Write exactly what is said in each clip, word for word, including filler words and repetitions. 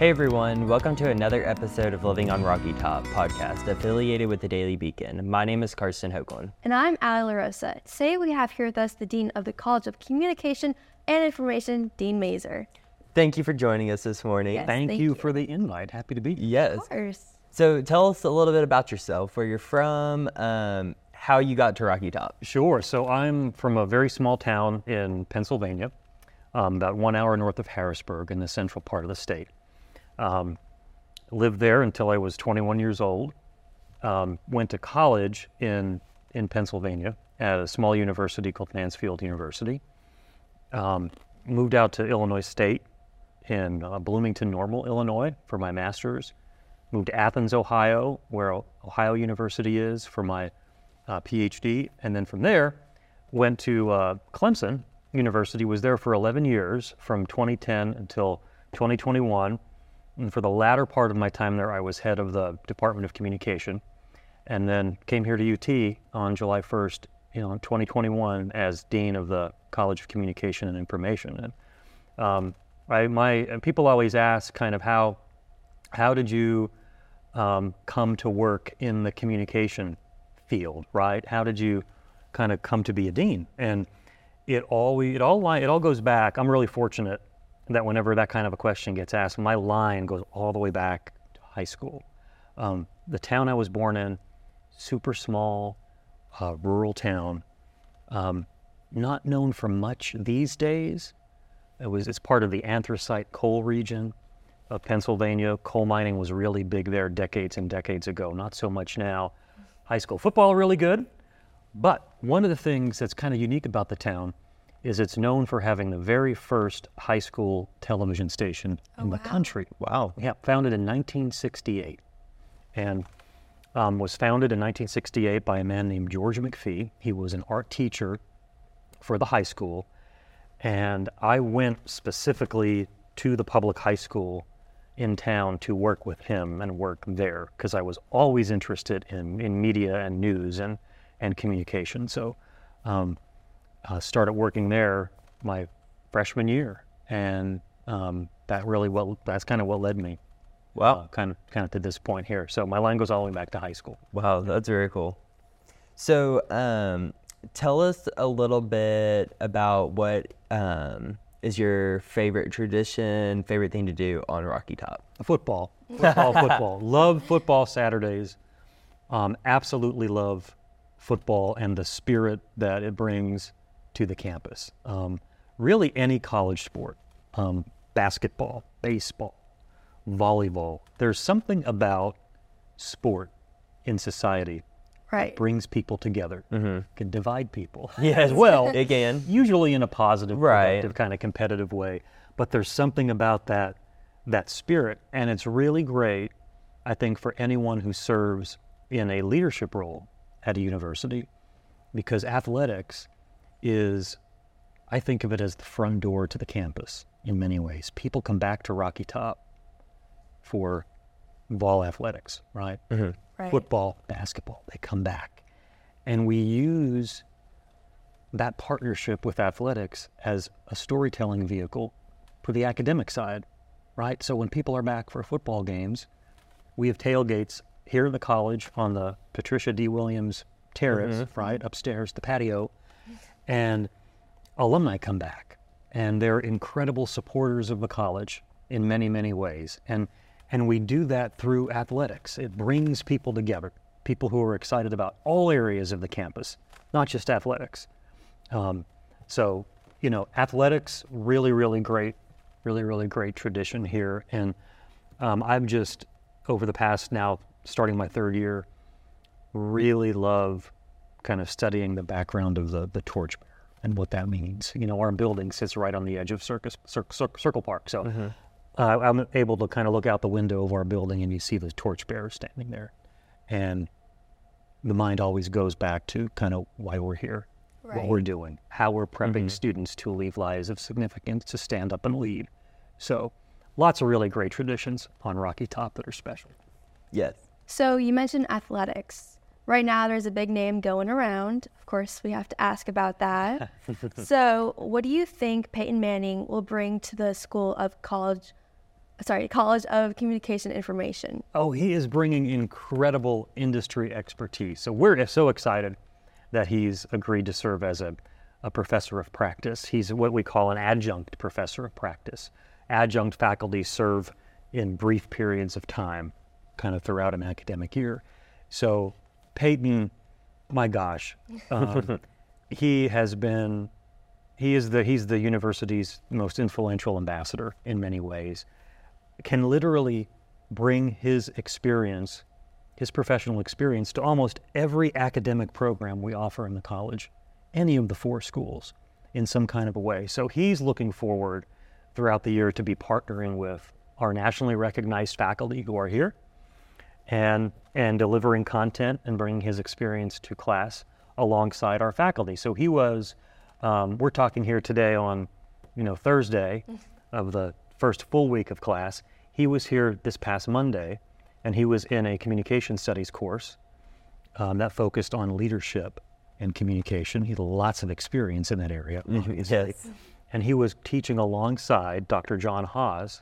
Hey everyone, welcome to another episode of Living on Rocky Top podcast affiliated with The Daily Beacon. My name is Karsten Hoglund. And I'm Ali La Rosa. Today we have here with us the Dean of the College of Communication and Information, Dean Mazer. Thank you for joining us this morning. Yes, thank, thank you, you for the invite. Happy to be here. Yes. Of course. So tell us a little bit about yourself, where you're from, um, how you got to Rocky Top. Sure. So I'm from a very small town in Pennsylvania, um, about one hour north of Harrisburg in the central part of the state. Um, lived there until I was twenty-one years old. Um, went to college in in Pennsylvania at a small university called Mansfield University. Um, moved out to Illinois State in uh, Bloomington Normal, Illinois for my master's. Moved to Athens, Ohio, where Ohio University is, for my uh, PhD. And then from there, went to uh, Clemson University, was there for eleven years from twenty ten until twenty twenty-one. And for the latter part of my time there, I was head of the Department of Communication, and then came here to U T on July first, you know, twenty twenty-one, as Dean of the College of Communication and Information. And um, I, my people always ask, kind of how how did you um, come to work in the communication field, right? How did you kind of come to be a dean? And it all it all it all goes back. I'm really fortunate that whenever that kind of a question gets asked, my line goes all the way back to high school. Um, the town I was born in, super small, uh, rural town, um, not known for much these days. It was it's part of the anthracite coal region of Pennsylvania. Coal mining was really big there decades and decades ago, not so much now. High school football really good, but one of the things that's kind of unique about the town is it's known for having the very first high school television station oh, in the wow. country. Wow. Yeah, founded in nineteen sixty-eight. And um, was founded in nineteen sixty-eight by a man named George McPhee. He was an art teacher for the high school. And I went specifically to the public high school in town to work with him and work there, because I was always interested in, in media and news and, and communication. So, um, Uh, started working there my freshman year, and um, that really well that's kind of what led me. Wow, uh, kind of kind of to this point here. So my line goes all the way back to high school. Wow, that's very cool. So um, tell us a little bit about what um, is your favorite tradition, favorite thing to do on Rocky Top? Football, football, football. Love football Saturdays. Um, absolutely love football and the spirit that it brings to the campus. Um, really any college sport, um, basketball, baseball, volleyball. There's something about sport in society right. that brings people together, mm-hmm. can divide people yes. as well. Again, usually in a positive, productive, right. kind of competitive way. But there's something about that that spirit, and it's really great, I think, for anyone who serves in a leadership role at a university, because athletics is, I think of it as the front door to the campus in many ways. People come back to Rocky Top for ball athletics, right? Mm-hmm. Right. Football, basketball, they come back. And we use that partnership with athletics as a storytelling vehicle for the academic side, right? So when people are back for football games, we have tailgates here at the college on the Patricia D. Williams terrace, mm-hmm. right? Upstairs, the patio. And alumni come back, and they're incredible supporters of the college in many, many ways. And and we do that through athletics. It brings people together, people who are excited about all areas of the campus, not just athletics. Um, so, you know, athletics, really, really great, really, really great tradition here. And um, I've just, over the past now, starting my third year, really love kind of studying the background of the, the torchbearer and what that means. You know, our building sits right on the edge of Circus, Cir- Cir- Circle Park. So mm-hmm. uh, I'm able to kind of look out the window of our building and you see the torchbearer standing there. And the mind always goes back to kind of why we're here, right. what we're doing, how we're prepping mm-hmm. students to leave lives of significance, to stand up and lead. So lots of really great traditions on Rocky Top that are special. Yes. So you mentioned athletics. Right now, there's a big name going around. Of course, we have to ask about that. So what do you think Peyton Manning will bring to the School of College sorry, College of Communication and Information. Oh, he is bringing incredible industry expertise. So we're so excited that he's agreed to serve as a, a professor of practice. He's what we call an adjunct professor of practice. Adjunct faculty serve in brief periods of time, kind of throughout an academic year. So Peyton, my gosh, um, he has been, he is the, he's the university's most influential ambassador in many ways, can literally bring his experience, his professional experience, to almost every academic program we offer in the college, any of the four schools, in some kind of a way. So he's looking forward throughout the year to be partnering with our nationally recognized faculty who are here and and delivering content and bringing his experience to class alongside our faculty. So he was, um, we're talking here today on, you know, Thursday of the first full week of class. He was here this past Monday, and he was in a communication studies course um, that focused on leadership and communication. He had lots of experience in that area. Yes. And he was teaching alongside Doctor John Haas,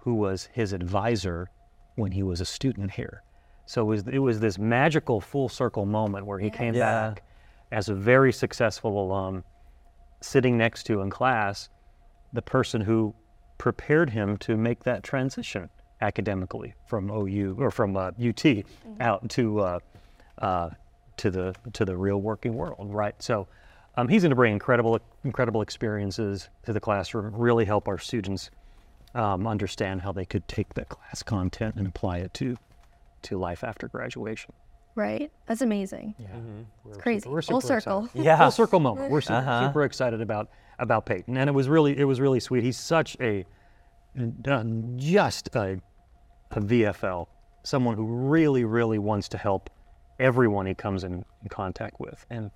who was his advisor when he was a student here. So it was, it was this magical full circle moment where he yeah. came yeah. back as a very successful alum, sitting next to in class the person who prepared him to make that transition academically from O U or from uh, U T mm-hmm. out to uh, uh, to the to the real working world, right? So um, he's going to bring incredible incredible experiences to the classroom, really help our students um, understand how they could take that class content and apply it to to life after graduation. Right, that's amazing. Yeah, mm-hmm. It's crazy. Super, we're super full circle. Yeah, full circle moment. We're super, uh-huh. super excited about about Peyton, and it was really it was really sweet. He's such a uh, just a, a V F L, someone who really really wants to help everyone he comes in, in contact with, and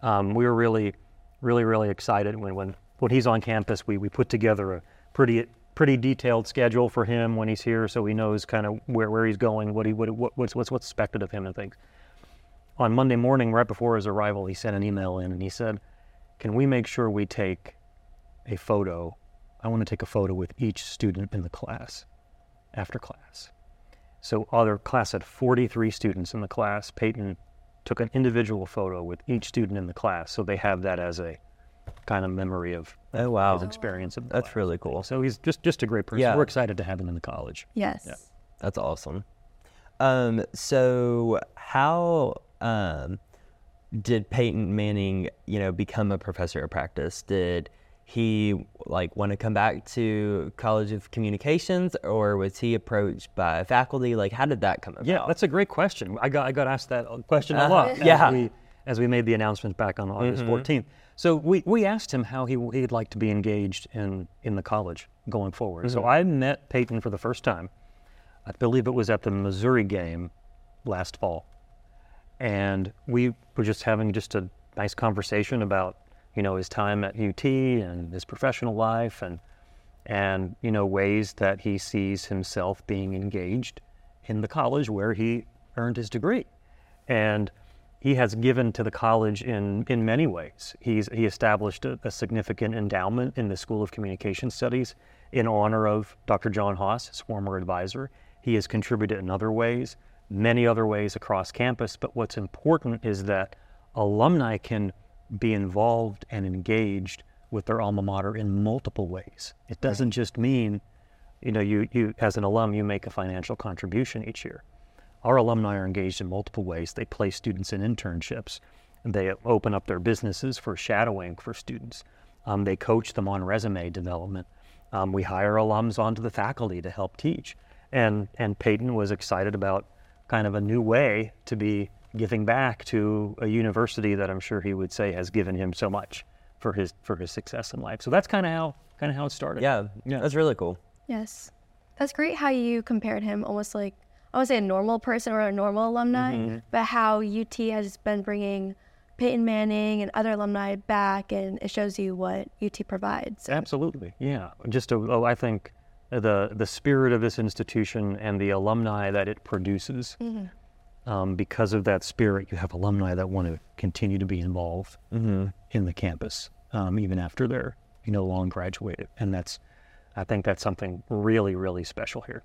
um, we were really really really excited when when when he's on campus. We we put together a pretty. pretty detailed schedule for him when he's here, so he knows kind of where, where he's going, what he what, what what's what's what's expected of him and things. On Monday morning, right before his arrival, he sent an email in and he said, "Can we make sure we take a photo? I want to take a photo with each student in the class after class." So our class had forty-three students in the class. Peyton took an individual photo with each student in the class, so they have that as a kind of memory of oh, wow. his experience. Of that's life. Really cool. So he's just, just a great person. Yeah. We're excited to have him in the college. Yes. Yeah. That's awesome. Um, so how um, did Peyton Manning, you know, become a professor of practice? Did he, like, want to come back to College of Communications, or was he approached by faculty? Like, how did that come about? Yeah, that's a great question. I got I got asked that question uh, a lot. Yeah. As we, as we made the announcement back on August mm-hmm. fourteenth. So we, we asked him how he, he'd like to be engaged in, in the college going forward. Mm-hmm. So I met Peyton for the first time. I believe it was at the Missouri game last fall. And we were just having just a nice conversation about, you know, his time at U T and his professional life and, and you know, ways that he sees himself being engaged in the college where he earned his degree. And he has given to the college in, in many ways. He's he established a, a significant endowment in the School of Communication Studies in honor of Doctor John Haas, his former advisor. He has contributed in other ways, many other ways across campus, but what's important is that alumni can be involved and engaged with their alma mater in multiple ways. It doesn't just mean, you know, you, you as an alum, you make a financial contribution each year. Our alumni are engaged in multiple ways. They place students in internships. They open up their businesses for shadowing for students. Um, they coach them on resume development. Um, we hire alums onto the faculty to help teach. And and Peyton was excited about kind of a new way to be giving back to a university that I'm sure he would say has given him so much for his for his success in life. So that's kind of how kind of how it started. Yeah, yeah, that's really cool. Yes, that's great how you compared him almost like, I would say a normal person or a normal alumni, mm-hmm. but how U T has been bringing Peyton Manning and other alumni back, and it shows you what U T provides. Absolutely, yeah. Just, a, oh, I think the the spirit of this institution and the alumni that it produces, mm-hmm. um, because of that spirit, you have alumni that want to continue to be involved mm-hmm. in the campus, um, even after they're, you know, long graduated. And that's, I think that's something really, really special here.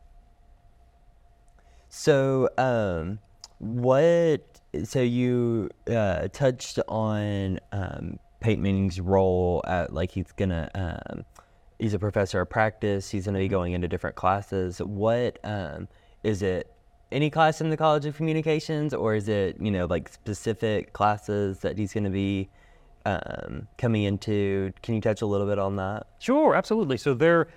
So, um, what, so you uh, touched on um, Peyton Manning's role at, like, he's gonna, um, he's a professor of practice, he's gonna be going into different classes. What, um, is it any class in the College of Communications, or is it, you know, like specific classes that he's gonna be um, coming into? Can you touch a little bit on that? Sure, absolutely. So there,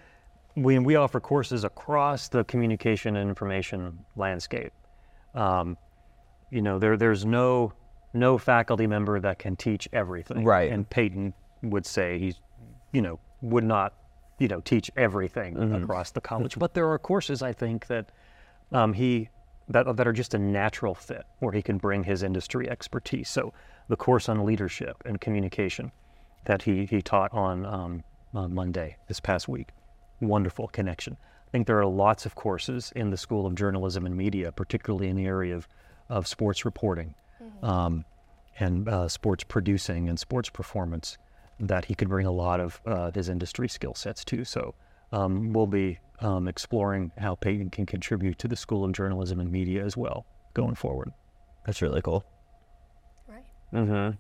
we, we offer courses across the communication and information landscape. Um, you know, there there's no no faculty member that can teach everything. Right. And Peyton would say he's, you know, would not, you know, teach everything mm-hmm. across the college. But there are courses, I think, that um, he that that are just a natural fit where he can bring his industry expertise. So the course on leadership and communication that he he taught on um, on Monday this past week, wonderful connection. I think there are lots of courses in the School of Journalism and Media, particularly in the area of of sports reporting mm-hmm. um, and uh, sports producing and sports performance, that he could bring a lot of uh, his industry skill sets to. So um, we'll be um, exploring how Peyton can contribute to the School of Journalism and Media as well going forward. That's really cool. Right. Mm-hmm.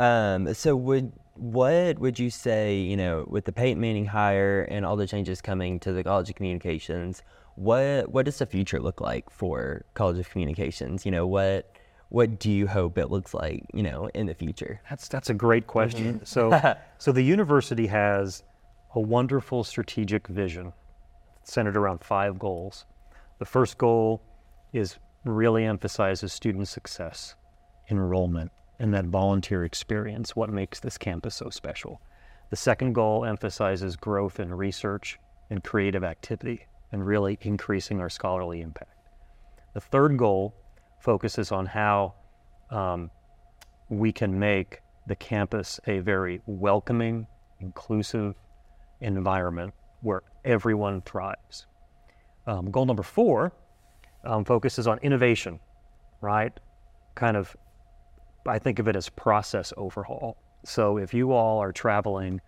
Um, so would what would you say, you know, with the Peyton Manning hire and all the changes coming to the College of Communications, What what does the future look like for College of Communications? You know, what what do you hope it looks like, you know, in the future? That's that's a great question. Mm-hmm. So so the university has a wonderful strategic vision centered around five goals. The first goal is really emphasizes student success, enrollment, and that volunteer experience, what makes this campus so special. The second goal emphasizes growth in research and creative activity, and really increasing our scholarly impact. The third goal focuses on how um, we can make the campus a very welcoming, inclusive environment where everyone thrives. Um, goal number four um, focuses on innovation, right? Kind of, I think of it as process overhaul. So if you all are traveling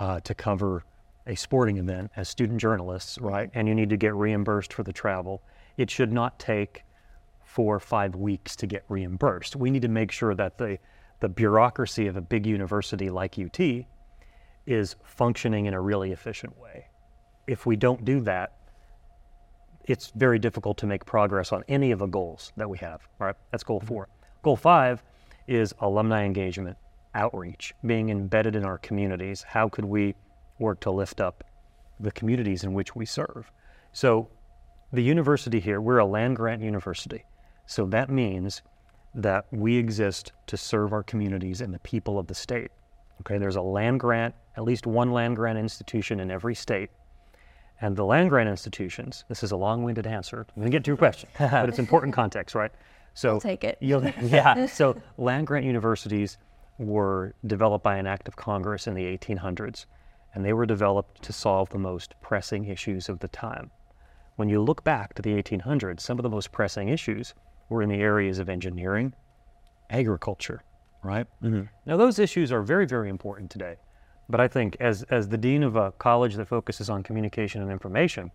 uh, to cover a sporting event as student journalists, right, and you need to get reimbursed for the travel, it should not take four or five weeks to get reimbursed. We need to make sure that the, the bureaucracy of a big university like U T is functioning in a really efficient way. If we don't do that, it's very difficult to make progress on any of the goals that we have, all right? That's goal four. Goal five is alumni engagement, outreach, being embedded in our communities. How could we work to lift up the communities in which we serve? So the university here, we're a land-grant university. So that means that we exist to serve our communities and the people of the state. Okay, there's a land-grant, at least one land-grant institution in every state. And the land-grant institutions, this is a long-winded answer, I'm gonna get to your question, but it's important context, right? So I'll take it. You'll, yeah, so land-grant universities were developed by an act of Congress in the eighteen hundreds. And they were developed to solve the most pressing issues of the time. When you look back to the eighteen hundreds, some of the most pressing issues were in the areas of engineering, agriculture, right? Mm-hmm. Now those issues are very, very important today. But I think as as the dean of a college that focuses on communication and information,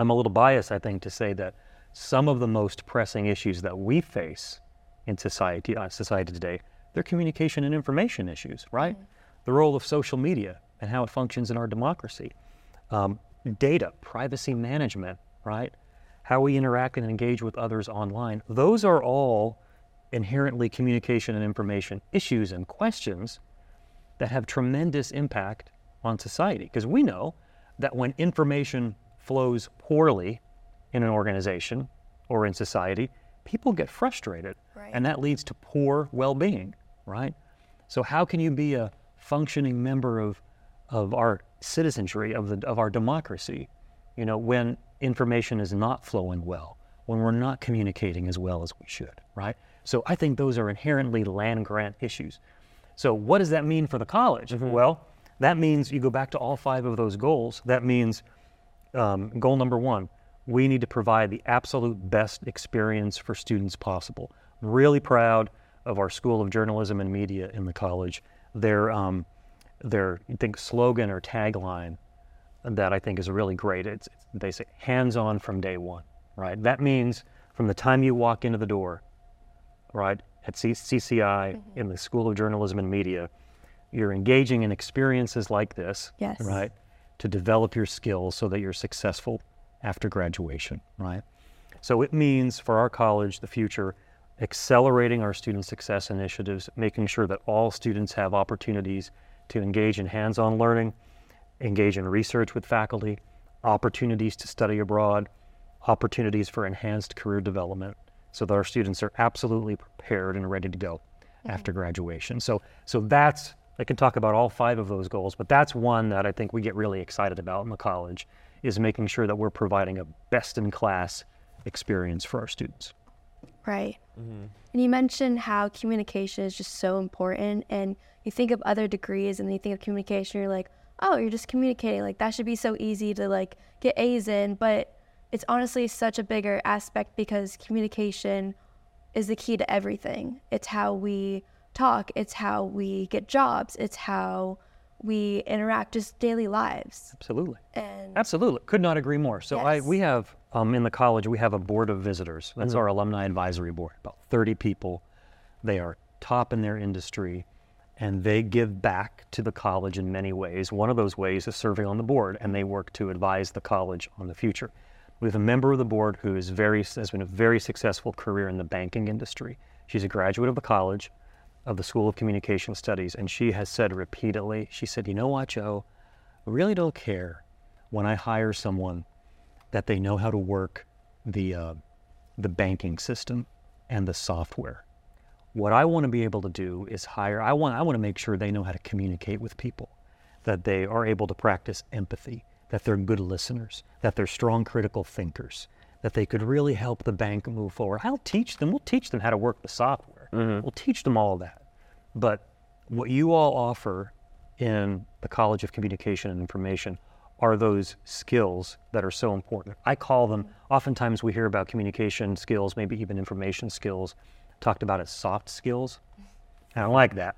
I'm a little biased, I think, to say that some of the most pressing issues that we face in society, uh, society today, they're communication and information issues, right? Mm-hmm. The role of social media and how it functions in our democracy. Um, data, privacy management, right? How we interact and engage with others online. Those are all inherently communication and information issues and questions that have tremendous impact on society. Because we know that when information flows poorly in an organization or in society, people get frustrated. Right. And that leads to poor well-being, right? So how can you be a functioning member of of our citizenry, of the of our democracy, you know, when information is not flowing well, when we're not communicating as well as we should, right? So I think those are inherently land-grant issues. So what does that mean for the college? Mm-hmm. Well, that means you go back to all five of those goals. That means um, goal number one, we need to provide the absolute best experience for students possible. I'm really proud of our School of Journalism and Media in the college. Their um, their I think slogan or tagline that I think is really great. It's, it's basic, hands-on from day one, right? That means from the time you walk into the door, right, at C C I, mm-hmm. in the School of Journalism and Media, you're engaging in experiences like this, yes. right, to develop your skills so that you're successful after graduation, right? So it means for our college, the future, accelerating our student success initiatives, making sure that all students have opportunities to engage in hands-on learning, engage in research with faculty, opportunities to study abroad, opportunities for enhanced career development, so that our students are absolutely prepared and ready to go mm-hmm. after graduation. So, so that's, I can talk about all five of those goals, but that's one that I think we get really excited about in the college, is making sure that we're providing a best-in-class experience for our students. Right. Mm-hmm. And you mentioned how communication is just so important, and you think of other degrees and then you think of communication, you're like, oh, you're just communicating, like that should be so easy to like get A's in, but it's honestly such a bigger aspect, because communication is the key to everything. It's how we talk, it's how we get jobs, it's how we interact, just daily lives. Absolutely. And absolutely. Could not agree more. So yes. I we have um, in the college, we have a board of visitors. That's mm-hmm. our alumni advisory board, about thirty people. They are top in their industry, and they give back to the college in many ways. One of those ways is serving on the board, and they work to advise the college on the future. We have a member of the board who is very, has been a very successful career in the banking industry. She's a graduate of the college, of the School of Communication Studies, and she has said repeatedly, she said, you know what, Joe, I really don't care when I hire someone that they know how to work the, uh, the banking system and the software. What I want to be able to do is hire, I want I want to make sure they know how to communicate with people, that they are able to practice empathy, that they're good listeners, that they're strong critical thinkers, that they could really help the bank move forward. I'll teach them, we'll teach them how to work the software. Mm-hmm. We'll teach them all of that. But what you all offer in the College of Communication and Information are those skills that are so important. I call them, oftentimes we hear about communication skills, maybe even information skills, talked about as soft skills. I don't like that.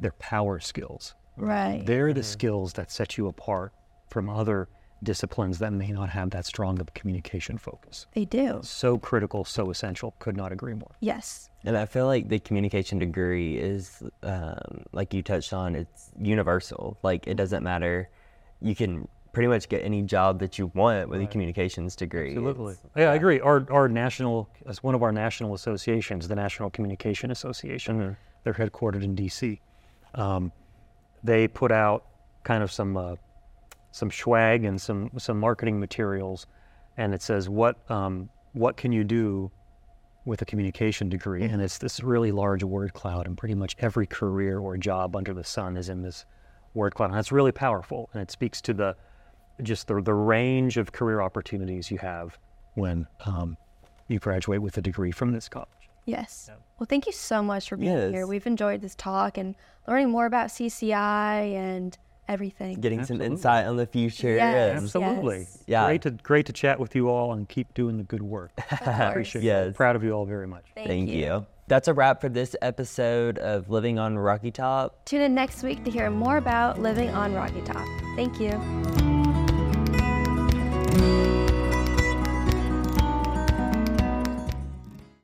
They're power skills. Right. They're the mm-hmm. skills that set you apart from other disciplines that may not have that strong of a communication focus. They do. So critical, so essential. Could not agree more. Yes. And I feel like the communication degree is, um, like you touched on, it's universal. Like it doesn't matter. You can pretty much get any job that you want with right. a communications degree. Absolutely. Yeah, yeah, I agree. Our our national, as one of our national associations, the National Communication Association, mm-hmm. they're headquartered in D C Um, they put out kind of some uh, some swag and some some marketing materials, and it says what um, what can you do with a communication degree? Mm-hmm. And it's this really large word cloud, and pretty much every career or job under the sun is in this word cloud. And that's really powerful, and it speaks to the just the the range of career opportunities you have when um, you graduate with a degree from this college. Yes. Yeah. Well, thank you so much for being yes. here. We've enjoyed this talk and learning more about C C I and everything. Getting absolutely. Some insight on the future. Yes. Absolutely. Yes. Yeah. Great to great to chat with you all, and keep doing the good work. I appreciate yes. it. Proud of you all very much. Thank, thank you. you. That's a wrap for this episode of Living on Rocky Top. Tune in next week to hear more about Living on Rocky Top. Thank you.